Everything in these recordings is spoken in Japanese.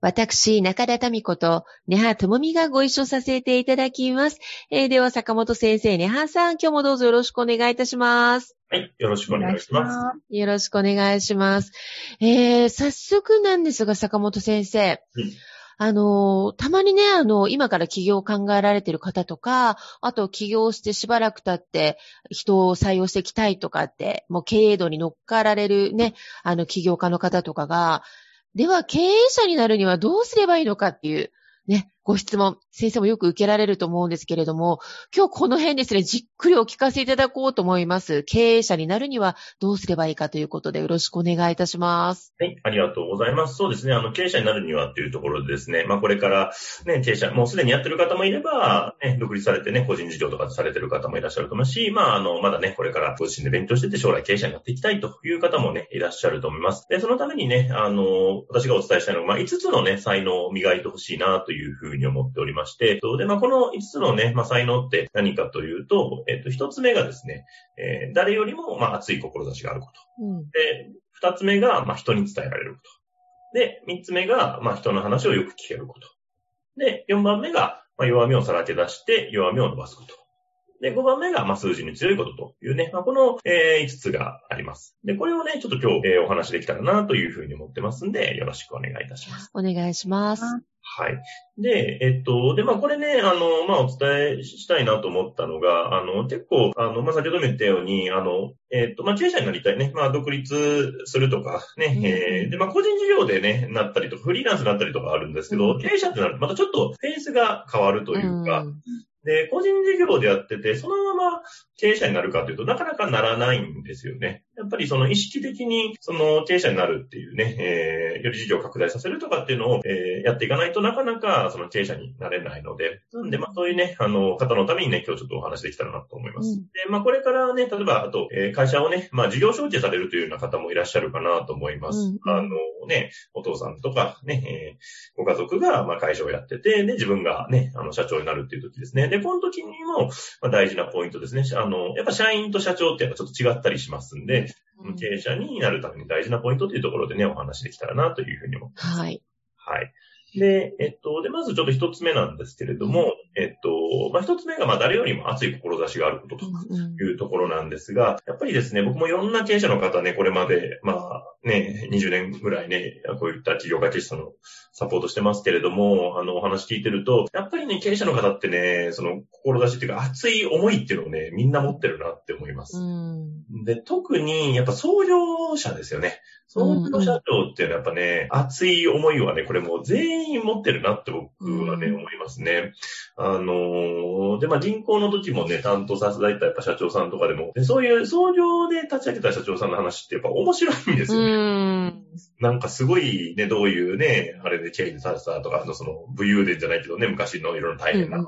私中田民子と根葉智美がご一緒させていただきます。では坂本先生、根葉さん、今日もどうぞよろしくお願いいたします。はい、よろしくお願いします。よろしくお願いします。早速なんですが坂本先生。たまにね、今から起業を考えられている方とか、あと起業してしばらく経って人を採用していきたいとかって、もう経営度に乗っかられるね、起業家の方とかが、では経営者になるにはどうすればいいのかっていうね、ご質問、先生もよく受けられると思うんですけれども、今日この辺ですね、じっくりお聞かせいただこうと思います。経営者になるにはどうすればいいかということでよろしくお願いいたします。はい、ありがとうございます。そうですね、経営者になるにはっていうところでですね、まあこれからね、経営者、もうすでにやってる方もいれば、ね、独立されてね、個人事業とかされてる方もいらっしゃると思うし、まあまだね、これからご自身で勉強してて将来経営者になっていきたいという方もね、いらっしゃると思います。で、そのためにね、私がお伝えしたいのは、まあ5つのね、才能を磨いてほしいなというふうに思っておりまして、で、まあ、この5つのね、まあ、才能って何かというと、1つ目がですね、誰よりも、まあ、熱い志があること。で、2つ目が、まあ、人に伝えられること。で、3つ目が、まあ、人の話をよく聞けること。で、4番目が、まあ、弱みをさらけ出して、弱みを伸ばすこと。で、5番目が、まあ、数字に強いことというね、まあ、この、5つがあります。で、これをね、ちょっと今日、お話できたらなというふうに思ってますんで、よろしくお願いいたします。お願いします。はい。で、まあ、これね、まあ、お伝えしたいなと思ったのが、結構、まあ、先ほども言ったように、まあ、経営者になりたいね、まあ、独立するとかね、で、まあ、個人事業でね、なったりとか、フリーランスになったりとかあるんですけど、経営者ってなると、またちょっとフェースが変わるというか、で、個人事業でやってて、そのまま経営者になるかというと、なかなかならないんですよね。やっぱりその意識的に、その経営者になるっていうね、より事業を拡大させるとかっていうのを、やっていかないとなかなかその経営者になれないので、なんで、まあそういうね、方のためにね、今日ちょっとお話できたらなと思います。で、まあこれからね、例えば、あと、会社をね、まあ事業承継されるというような方もいらっしゃるかなと思います。ね、お父さんとかね、ご家族が、まあ会社をやってて、で、自分がね、社長になるっていう時ですね。で、この時にも、まあ大事なポイントですね。やっぱ社員と社長ってやっぱちょっと違ったりしますんで、経営者になるために大事なポイントというところでね、お話できたらなというふうに思ってます。はい。はい。で、で、まずちょっと一つ目なんですけれども、まあ、一つ目が、まあ、誰よりも熱い志があることというところなんですが、やっぱりですね、僕もいろんな経営者の方ね、これまで、まあ、ね、20年ぐらいね、こういった企業家経営者のサポートしてますけれども、お話聞いてると、やっぱりね、経営者の方ってね、その、志っていうか、熱い思いっていうのをね、みんな持ってるなって思います。で、特に、やっぱ創業者ですよね。創業社長っていうのはやっぱね、熱い思いはね、これもう全員持ってるなって僕はね、思いますね。で、まあ、銀行の時もね、担当させていただいたやっぱ社長さんとかでも、でそういう創業で立ち上げた社長さんの話ってやっぱ面白いんですよね。なんかすごいね、どういうね、あれで経営にさせたとか、その、武勇伝じゃないけどね、昔のいろんな大変な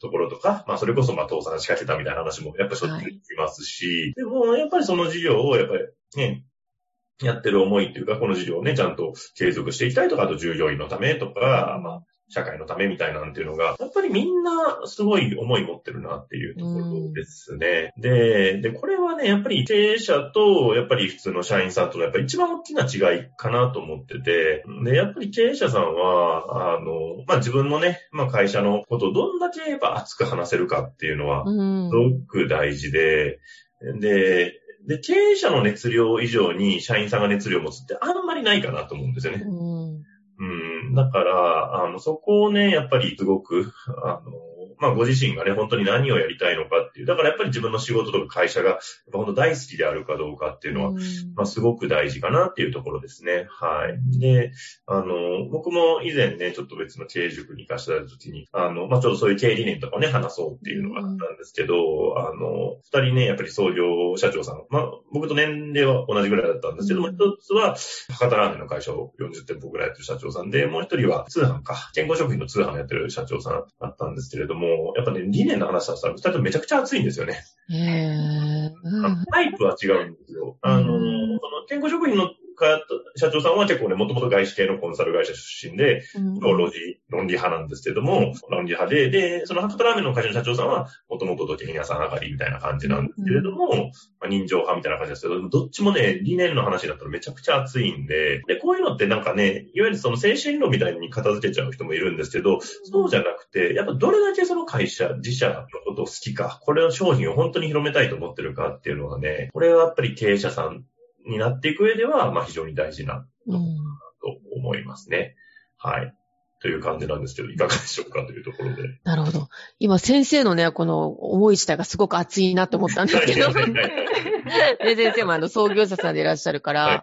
ところとか、まあ、それこそまあ、倒産しかけたみたいな話もやっぱしょっちゅう聞きますし、でも、やっぱりその事業をやっぱりね、やってる思いっていうか、この事業をね、ちゃんと継続していきたいとか、あと従業員のためとか、まあ、社会のためみたいなんていうのが、やっぱりみんなすごい思い持ってるなっていうところですね。で、これはね、やっぱり経営者と、やっぱり普通の社員さんとのやっぱり一番大きな違いかなと思ってて、で、やっぱり経営者さんは、まあ、自分のね、まあ、会社のことをどんだけやっぱ熱く話せるかっていうのは、すごく大事で、で、経営者の熱量以上に社員さんが熱量を持つってあんまりないかなと思うんですよね。だから、そこをね、やっぱりすごく、まあご自身がね、本当に何をやりたいのかっていう、だからやっぱり自分の仕事とか会社が、本当大好きであるかどうかっていうのは、まあすごく大事かなっていうところですね。はい。で、僕も以前ね、ちょっと別の経営塾に行かせた時に、まあちょっとそういう経営理念とかをね、話そうっていうのがあったんですけど、二人ね、やっぱり創業社長さん、まあ僕と年齢は同じぐらいだったんですけども、一つは博多ラーメンの会社を40店舗ぐらいやってる社長さんで、もう一人は通販か、健康食品の通販をやってる社長さんだったんですけれども、やっぱね、理念の話だったら、二人ともめちゃくちゃ熱いんですよね。タイプは違うんですよ。健康食品の社長さんは結構ね、もともと外資系のコンサル会社出身で、論理派なんですけども、論理派で、その博多ラーメンの会社の社長さんは、もともと土手に屋さん上がりみたいな感じなんですけれども、まあ、人情派みたいな感じですけど、どっちもね、理念の話だったらめちゃくちゃ熱いんで、で、こういうのってなんかね、いわゆるその精神論みたいに片付けちゃう人もいるんですけど、そうじゃなくて、やっぱどれだけその会社、自社のことを好きか、これの商品を本当に広めたいと思ってるかっていうのはね、これはやっぱり経営者さん、になっていく上では、まあ、非常に大事なと思いますね。はい。という感じなんですけど、いかがでしょうかというところで。なるほど。今、先生のね、この思い自体がすごく熱いなと思ったんですけど。で、先生も創業者さんでいらっしゃるから。はい、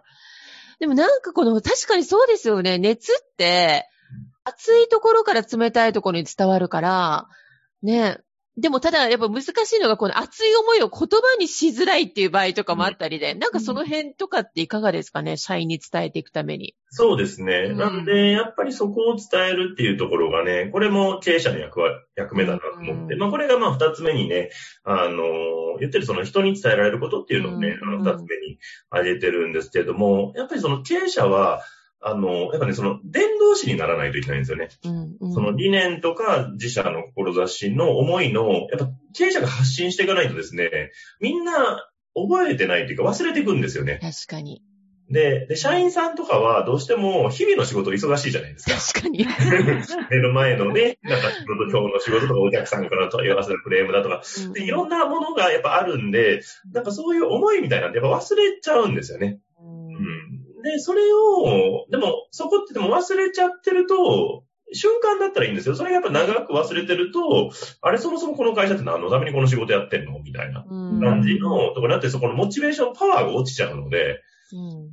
でもなんかこの、確かにそうですよね。熱って、熱いところから冷たいところに伝わるから、ね。でもただやっぱ難しいのがこの熱い思いを言葉にしづらいっていう場合とかもあったりで、なんかその辺とかっていかがですかね、社員に伝えていくために。そうですね。なんでやっぱりそこを伝えるっていうところがね、これも経営者の役目だなと思って、まあこれがまあ二つ目にね、言ってるその人に伝えられることっていうのをね、二つ目に挙げてるんですけれども、やっぱりその経営者はやっぱね、その、伝道師にならないといけないんですよね。その理念とか自社の志の思いの、やっぱ経営者が発信していかないとですね、みんな覚えてないというか忘れていくんですよね。確かに。で、社員さんとかはどうしても日々の仕事忙しいじゃないですか。確かに。目の前のね、なんか今日の仕事とかお客さんから問い合わせのクレームだとか、で、いろんなものがやっぱあるんで、なんかそういう思いみたいなんでやっぱ忘れちゃうんですよね。で、それを、でも、そこってでも忘れちゃってると、瞬間だったらいいんですよ。それがやっぱ長く忘れてると、あれ、そもそもこの会社って何のためにこの仕事やってんのみたいな感じの、とかなって、そこのモチベーションパワーが落ちちゃうので、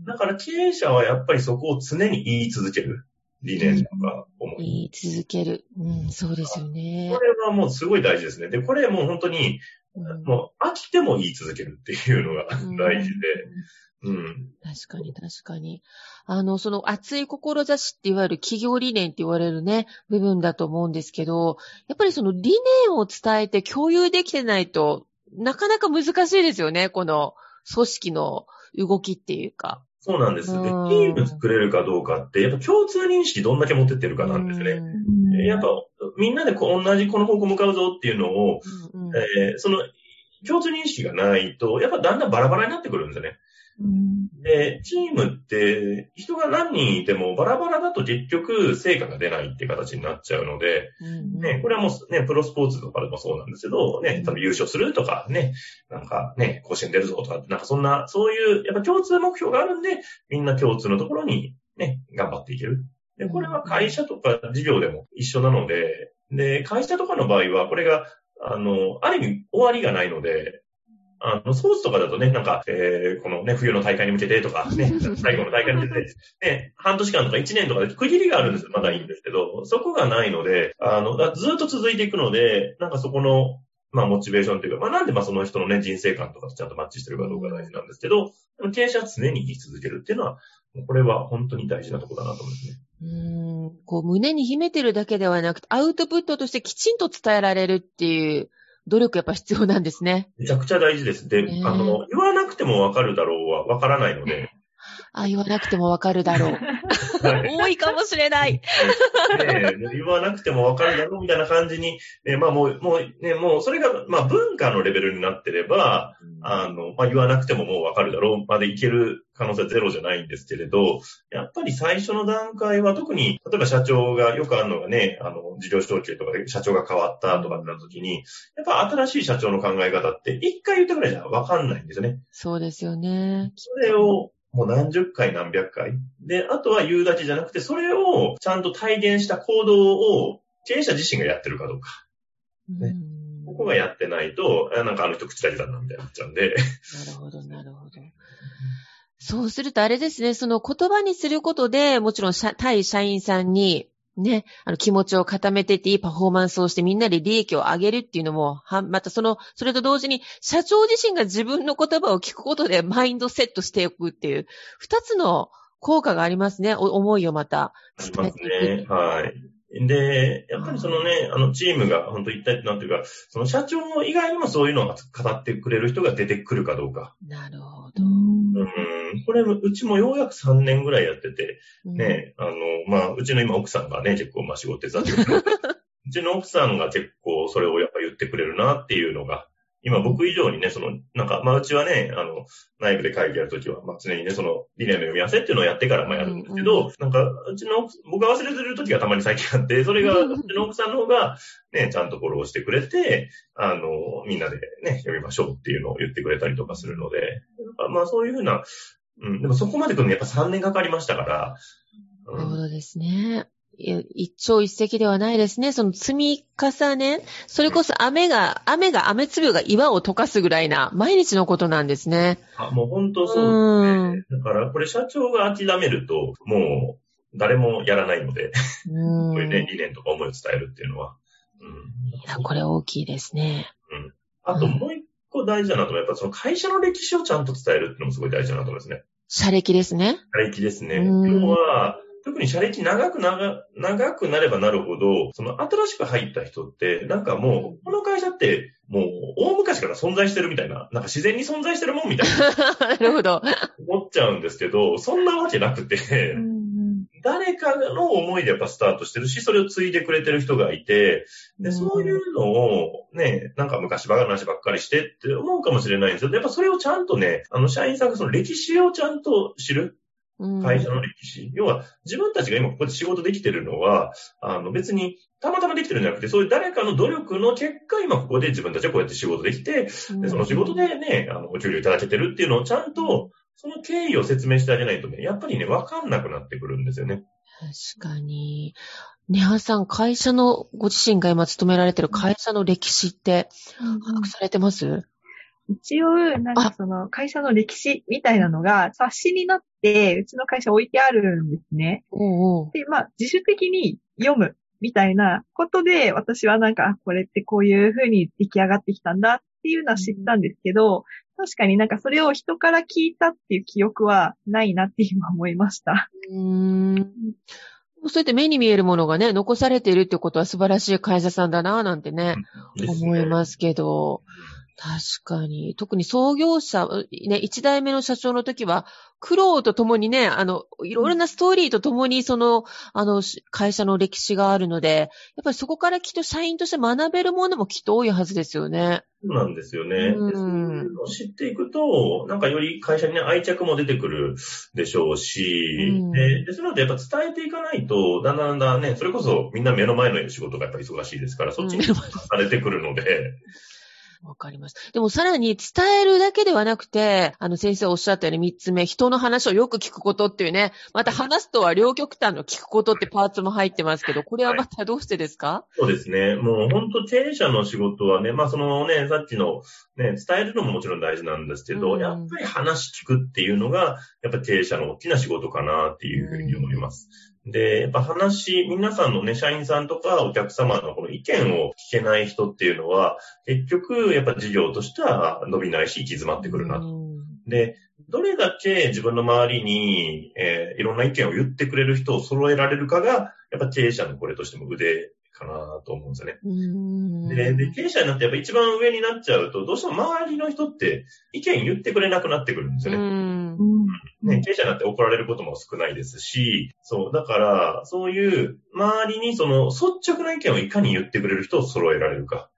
だから経営者はやっぱりそこを常に言い続ける。理念とか思い。言い続ける。そうですよね。これはもうすごい大事ですね。で、これもう本当に、もう飽きても言い続けるっていうのが大事で、確かに確かに。その熱い志っていわゆる企業理念って言われるね、部分だと思うんですけど、やっぱりその理念を伝えて共有できてないと、なかなか難しいですよね、この組織の動きっていうか。そうなんです。で、チーム作れるかどうかって、やっぱ共通認識どんだけ持ってってるかなんですね。やっぱ、みんなで同じこの方向向かうぞっていうのを、その共通認識がないと、やっぱだんだんバラバラになってくるんですよね。で、チームって人が何人いてもバラバラだと結局成果が出ないって形になっちゃうので、ね、これはもうね、プロスポーツとかでもそうなんですけど、ね、多分優勝するとかね、なんかね、甲子園出るぞとか、なんかそんな、そういう、やっぱ共通目標があるんで、みんな共通のところにね、頑張っていける。で、これは会社とか事業でも一緒なので、で、会社とかの場合はこれが、ある意味終わりがないので、スポーツとかだとね、なんか、このね、冬の大会に向けてとか、ね、最後の大会に向けて、ね、半年間とか1年とかで区切りがあるんですよ。まだいいんですけど、そこがないので、ずっと続いていくので、なんかそこの、まあ、モチベーションというか、まあ、なんで、まあ、その人のね、人生観とかとちゃんとマッチしてるかどうか大事なんですけど、でも経営者は常に言い続けるっていうのは、これは本当に大事なところだなと思いますね。こう、胸に秘めてるだけではなくて、アウトプットとしてきちんと伝えられるっていう、努力やっぱ必要なんですね。めちゃくちゃ大事です。で、言わなくてもわかるだろうはわからないので。言わなくてもわかるだろう。多いかもしれない。言わなくてもわかるだろうみたいな感じに、まあもうそれが、まあ文化のレベルになってれば、まあ言わなくてももうわかるだろうまでいける可能性はゼロじゃないんですけれど、やっぱり最初の段階は特に、例えば社長がよくあるのがね、事業承継とかで社長が変わったとかになるときに、やっぱ新しい社長の考え方って一回言ったぐらいじゃわかんないんですよね。そうですよね。それを、もう何十回何百回。で、あとは言うだけじゃなくて、それをちゃんと体現した行動を経営者自身がやってるかどうか。ね、ここがやってないと、なんかあの人口だけだなみたいになっちゃうんで。なるほど、なるほど。そうするとあれですね、その言葉にすることで、もちろん対社員さんにね、気持ちを固めてっていいパフォーマンスをしてみんなで利益を上げるっていうのも、またそれと同時に社長自身が自分の言葉を聞くことでマインドセットしておくっていう、二つの効果がありますね、思いをまた。ありますね、はい。で、やっぱりそのね、チームが本当一体となっているから、その社長以外にもそういうのを語ってくれる人が出てくるかどうか。なるほど。これ、うちもようやく3年ぐらいやってて、ね、うちの今奥さんがね、結構、仕事手伝ってくれる。うちの奥さんが結構それをやっぱ言ってくれるなっていうのが、今僕以上にね、うちはね、内部で会議やるときは、常にね、理念の読み合わせっていうのをやってからやるんですけど、僕が忘れてるときがたまに最近あって、それが、うちの奥さんの方が、ね、ちゃんとフォローしてくれて、みんなでね、読みましょうっていうのを言ってくれたりとかするので、そういうふうな、でもそこまで来るのやっぱ3年かかりましたから。なるほどですね。一朝一夕ではないですね。その積み重ね、それこそ雨粒が岩を溶かすぐらいな毎日のことなんですね。もう本当そうですね。だからこれ社長が諦めるともう誰もやらないので、こういうね理念とか思いを伝えるっていうのは、いやこれ大きいですね。あともう一個大事だなと思う。やっぱその会社の歴史をちゃんと伝えるっていうのもすごい大事だなと思いますね。社歴ですね。社歴ですね。要は。特に社歴長くなればなるほど、新しく入った人って、なんかもう、この会社って、もう、大昔から存在してるみたいな、なんか自然に存在してるもんみたいな。なるほど。思っちゃうんですけど、そんなわけなくて、誰かの思いでやっぱスタートしてるし、それを継いでくれてる人がいて、で、そういうのをね、なんか昔話ばっかりしてって思うかもしれないんですけど、やっぱそれをちゃんとね、社員さんがその歴史をちゃんと知る。会社の歴史。要は、自分たちが今ここで仕事できてるのは、別にたまたまできてるんじゃなくて、そういう誰かの努力の結果、今ここで自分たちはこうやって仕事できて、でその仕事でね、お給料いただけてるっていうのをちゃんと、その経緯を説明してあげないとね、やっぱりね、わかんなくなってくるんですよね。確かに。ネハさん、会社の、ご自身が今勤められてる会社の歴史って、把握されてます？一応、なんか会社の歴史みたいなのが冊子になって、うちの会社置いてあるんですね。おうおう。で、自主的に読むみたいなことで、私はなんか、これってこういう風に出来上がってきたんだっていうのは知ったんですけど、確かになんかそれを人から聞いたっていう記憶はないなって今思いました。そうやって目に見えるものがね、残されているってことは素晴らしい会社さんだなぁなんてね、思いますけど。確かに。特に創業者、ね、一代目の社長の時は、苦労とともにね、いろいろなストーリーとともに、会社の歴史があるので、やっぱりそこからきっと社員として学べるものもきっと多いはずですよね。そうなんですよね。知っていくと、なんかより会社に、ね、愛着も出てくるでしょうし、それだとやっぱ伝えていかないと、だんだんね、それこそみんな目の前の仕事がやっぱり忙しいですから、そっちにされてくるので、わかりました。でもさらに伝えるだけではなくて、先生おっしゃったように三つ目、人の話をよく聞くことっていうね、また話すとは両極端の聞くことってパーツも入ってますけど、これはまたどうしてですか？はい、そうですね。もう本当経営者の仕事はね、さっきのね、伝えるのももちろん大事なんですけど、やっぱり話聞くっていうのが、やっぱ経営者の大きな仕事かなっていうふうに思います。で、やっぱ皆さんのね、社員さんとかお客様のこの意見を聞けない人っていうのは、結局、やっぱ事業としては伸びないし、行き詰まってくるなと。で、どれだけ自分の周りに、いろんな意見を言ってくれる人を揃えられるかが、やっぱ経営者のこれとしても腕かなと思うんですよね。で、経営者になってやっぱ一番上になっちゃうと、どうしても周りの人って意見言ってくれなくなってくるんですよね。ね、経営者になって怒られることも少ないですし、そう、だから、そういう周りに率直な意見をいかに言ってくれる人を揃えられるか。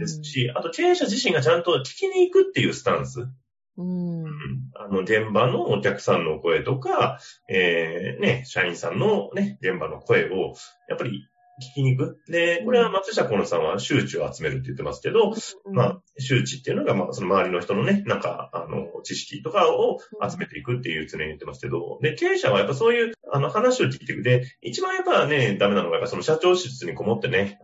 ですし、あと経営者自身がちゃんと聞きに行くっていうスタンス。現場のお客さんの声とか、ね、社員さんのね、現場の声を、やっぱり、聞きに行く。で、これは松下幸之さんは周知を集めるって言ってますけど、周知っていうのが、その周りの人のね、なんか、知識とかを集めていくっていう常に言ってますけど、で、経営者はやっぱそういう、話を聞いていくで、一番やっぱね、ダメなのが、やっぱその社長室にこもってね、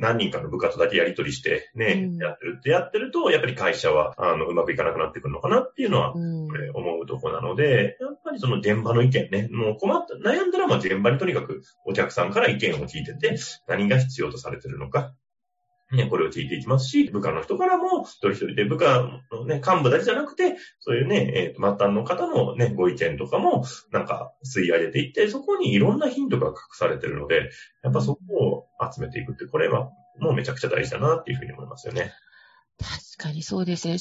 何人かの部下とだけやり取りして、ね、うん、やってると、やっぱり会社は、うまくいかなくなってくるのかなっていうのは、これ、思うとこなので、やっぱりその現場の意見ね、もう困った、悩んだら、まあ現場にとにかくお客さんから意見を聞いてて、何が必要とされてるのか、ね、これを聞いていきますし、部下の人からも一人一人で部下のね、幹部だけじゃなくて、そういうね、末端の方のね、ご意見とかも、なんか吸い上げていって、そこにいろんなヒントが隠されてるので、やっぱそこを集めていくって、これはもうめちゃくちゃ大事だなっていうふうに思いますよね。確かにそうですね。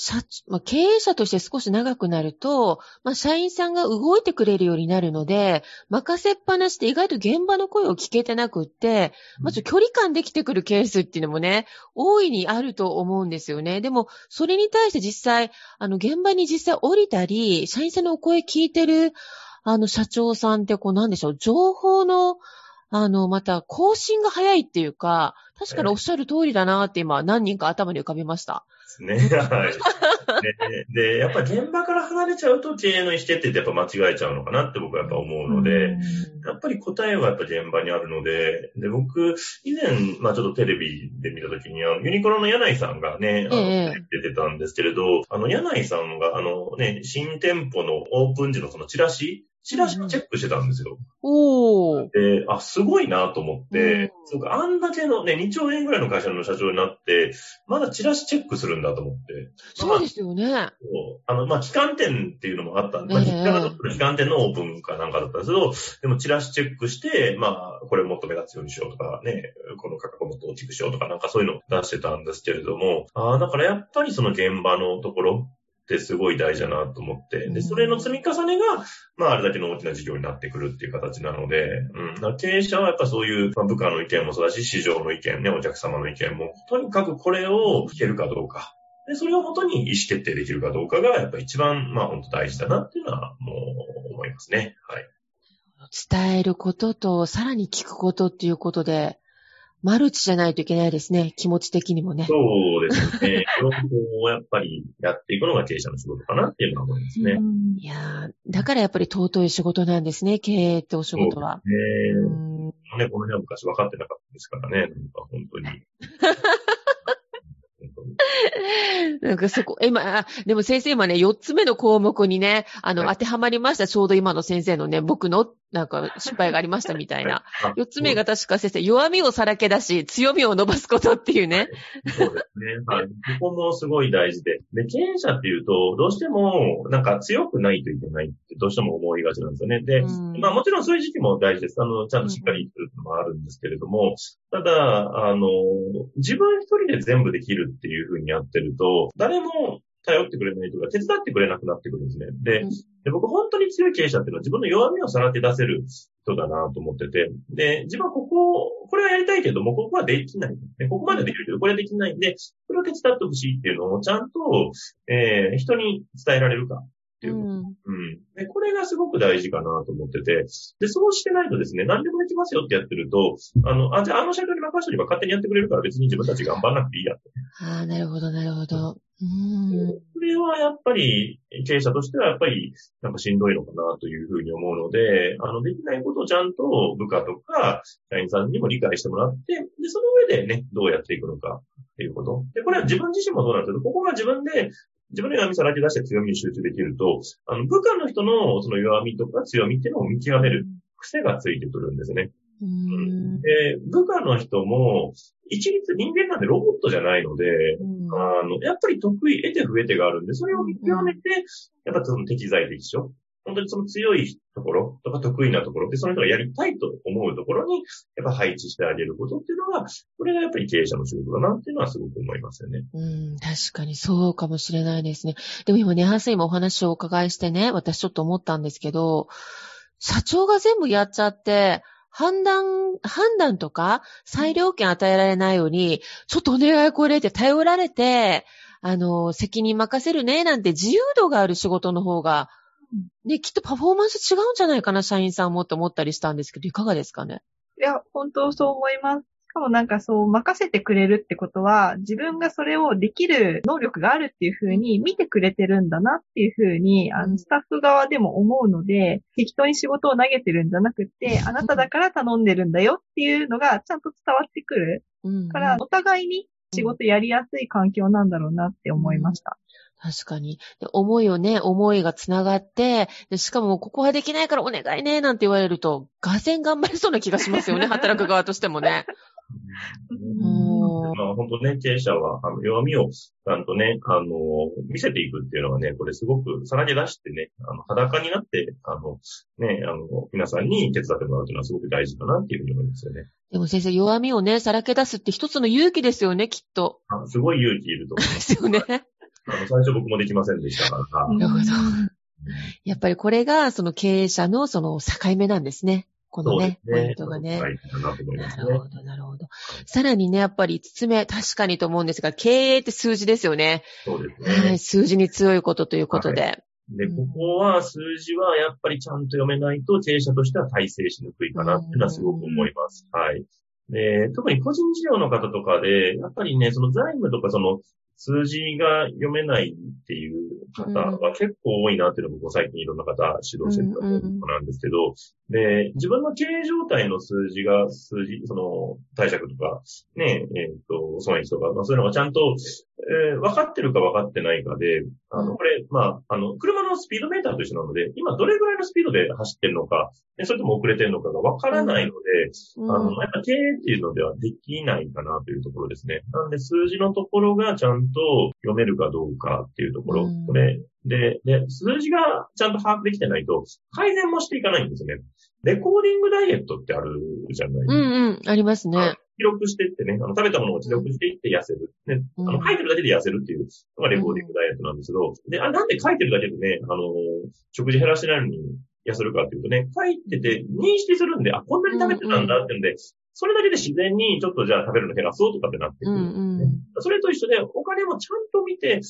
経営者として少し長くなると、まあ、社員さんが動いてくれるようになるので、任せっぱなしで意外と現場の声を聞けてなくって、まず距離感できてくるケースっていうのもね、大いにあると思うんですよね。でも、それに対して実際、現場に実際降りたり、社員さんのお声聞いてる、社長さんってこうなんでしょう、情報の、また、更新が早いっていうか、確かにおっしゃる通りだなって今、何人か頭に浮かびました。ですね。はい。で、やっぱ現場から離れちゃうと経営の意思決定ってやっぱ間違えちゃうのかなって僕はやっぱ思うので、やっぱり答えはやっぱ現場にあるので、で、僕、以前、まあちょっとテレビで見たときに、ユニクロの柳井さんがね、出てたんですけれど、柳井さんが、ね、新店舗のオープン時のそのチラシをチェックしてたんですよ。おー。で、すごいなと思って、そうか、あんだけのね、2兆円ぐらいの会社の社長になって、まだチラシチェックするんだと思って。そうですよね。まあ、旗艦店っていうのもあったんで、旗艦店のオープンかなんかだったんですけど、でもチラシチェックして、まあ、これもっと目立つようにしようとかね、この価格をもっと大きくしようとかなんかそういうのを出してたんですけれども、だからやっぱりその現場のところ、ってすごい大事だなと思って。で、それの積み重ねが、まあ、あれだけの大きな事業になってくるっていう形なので、うん。だから経営者はやっぱそういう、まあ、部下の意見もそうだし、市場の意見ね、お客様の意見も、とにかくこれを聞けるかどうか。で、それをもとに意思決定できるかどうかが、やっぱ一番、まあ、本当大事だなっていうのは、もう、思いますね。はい。伝えることと、さらに聞くことっていうことで、マルチじゃないといけないですね。気持ち的にもね。そうですね。両方やっぱりやっていくのが経営者の仕事かなっていうのは思いますね。いやだからやっぱり尊い仕事なんですね。経営ってお仕事は。ね、この辺は昔分かってなかったですからね。なんか本当に。なんかそこ、今、でも先生今ね、4つ目の項目にね、当てはまりました。ちょうど今の先生のね、僕の、なんか失敗がありましたみたいな。4つ目が確か先生、弱みをさらけ出し、強みを伸ばすことっていうね。そうですね。はい。ここもすごい大事で。で、経営者っていうと、どうしても、なんか強くないといけないって、どうしても思いがちなんですよね。で、まあもちろんそういう時期も大事です。ちゃんとしっかりするのもあるんですけれども、ただ、自分一人で全部できるっていう風にやってると、誰も頼ってくれないとか、手伝ってくれなくなってくるんですね。で、僕本当に強い経営者っていうのは自分の弱みをさらけ出せる人だなと思ってて、で、自分はこれはやりたいけども、ここはできない。で、ここまでできるけど、これはできないんで、それを手伝ってほしいっていうのをちゃんと、人に伝えられるか。で、これがすごく大事かなと思ってて、で、そうしてないとですね、何でもできますよってやってると、じゃあ社長に任せれば勝手にやってくれるから別に自分たち頑張らなくていいやって。なるほど、なるほど。これはやっぱり、経営者としてはやっぱり、なんかしんどいのかなというふうに思うので、できないことをちゃんと部下とか、社員さんにも理解してもらって、で、その上でね、どうやっていくのかっていうこと。で、これは自分自身もそうなんですけど、ここが自分で弱みさらけ出して強みに集中できると、部下の人のその弱みとか強みっていうのを見極める癖がついてくるんですね。で、部下の人も、一律人間なんでロボットじゃないので、やっぱり得意、得手不得手があるんで、それを見極めて、やっぱその適材適所。本当にその強いところとか得意なところで、その人がやりたいと思うところに、やっぱ配置してあげることっていうのが、これがやっぱり経営者の仕事だなっていうのはすごく思いますよね。確かにそうかもしれないですね。でも今ね、ハンセイもお話をお伺いしてね、私ちょっと思ったんですけど、社長が全部やっちゃって、判断とか裁量権与えられないように、ちょっとお願いこれって頼られて、責任任せるねなんて自由度がある仕事の方が、ね、きっとパフォーマンス違うんじゃないかな、社員さんもって思ったりしたんですけど、いかがですかね。いや、本当そう思います。かもなんかそう任せてくれるってことは、自分がそれをできる能力があるっていう風に見てくれてるんだなっていう風に、スタッフ側でも思うので、適当に仕事を投げてるんじゃなくて、あなただから頼んでるんだよっていうのがちゃんと伝わってくる。から、お互いに仕事やりやすい環境なんだろうなって思いました。確かに。で、思いをね、思いがつながって、で、しかもここはできないからお願いね、なんて言われると、がぜん頑張れそうな気がしますよね、働く側としてもね。まあ、本当ね、経営者は、弱みを、ちゃんとね、見せていくっていうのはね、これすごく、さらに出してね、裸になって、ね、皆さんに手伝ってもらうっていうのはすごく大事だなっていうふうに思いますよね。でも先生、弱みをね、さらけ出すって一つの勇気ですよね、きっと。すごい勇気いると思います。ですよね。最初僕もできませんでしたから。なるほど。やっぱりこれが、その経営者のその境目なんですね。このね、ポイントがね。はい、なるほど、なるほど。さらにね、やっぱり5つ目、確かにと思うんですが、経営って数字ですよね。そうですね。はい、数字に強いことということで。はいで、ここは数字はやっぱりちゃんと読めないと経営者としては体制しにくいかなっていうのはすごく思います。はい。で、特に個人事業の方とかで、やっぱりね、その財務とかその数字が読めないっていう方は結構多いなっていうのも最近いろんな方指導してると思うんですけど、で、自分の経営状態の数字、その貸借とか、ね、損益とか、まあそういうのがちゃんと、分かってるか分かってないかで、これ、まあ、車のスピードメーターと一緒なので、今どれぐらいのスピードで走ってるのか、それとも遅れてるのかが分からないので、やっぱ経営っていうのではできないかなというところですね。なんで数字のところがちゃんと読めるかどうかっていうところ、これで、数字がちゃんと把握できてないと、改善もしていかないんですね。レコーディングダイエットってあるじゃないですか。ありますね。記録していってね、食べたものを記録していって痩せる。ね、書いてるだけで痩せるっていうのがレコーディングダイエットなんですけど、で、なんで書いてるだけでね、食事減らしてないのに痩せるかっていうとね、書いてて認識するんで、こんなに食べてたんだってんで、それだけで自然にちょっとじゃあ食べるの減らそうとかってなってくるんですね。それと一緒で、お金もちゃんと見て、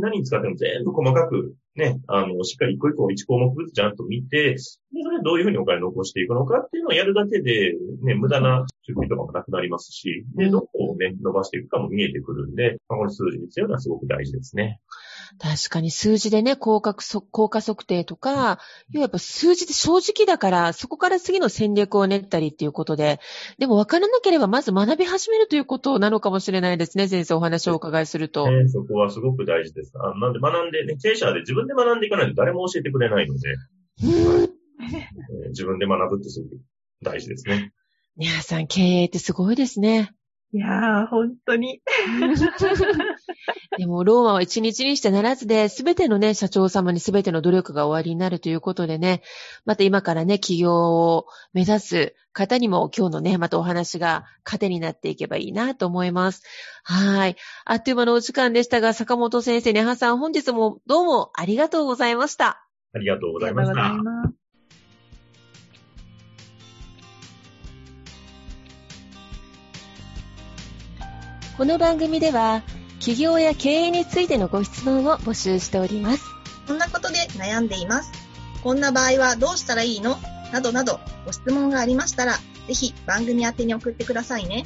何に使っても全部細かくね、しっかり一個一個1項目ずつちゃんと見て、で、それどういうふうにお金残していくのかっていうのをやるだけで、ね、無駄な準備とかもなくなりますし、で、どこをね、伸ばしていくかも見えてくるんで、この数字に強いのはすごく大事ですね。確かに数字でね、効果測定とか、やっぱ数字って正直だから、そこから次の戦略を練ったりっていうことで、でも分からなければまず学び始めるということなのかもしれないですね、先生お話をお伺いすると。そこはすごく大事です。なんで学んで、ね、経営者で自分で学んでいかないと誰も教えてくれないので、自分で学ぶってすごく大事ですね。皆さん経営ってすごいですね。いやー、本当に。でも、ローマは一日にしてならずで、すべてのね、社長様にすべての努力が終わりになるということでね、また今からね、起業を目指す方にも今日のね、またお話が糧になっていけばいいなと思います。はい。あっという間のお時間でしたが、坂本先生、ネハさん、本日もどうもありがとうございました。ありがとうございました。この番組では起業や経営についてのご質問を募集しております。こんなことで悩んでいます、こんな場合はどうしたらいいの、などなどご質問がありましたらぜひ番組宛てに送ってくださいね。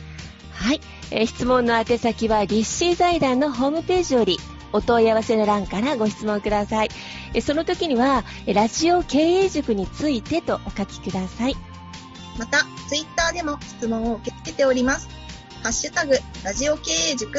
はい、質問の宛先は立志財団のホームページよりお問い合わせの欄からご質問ください。その時にはラジオ経営塾についてとお書きください。またツイッターでも質問を受け付けております。ハッシュタグラジオ経営塾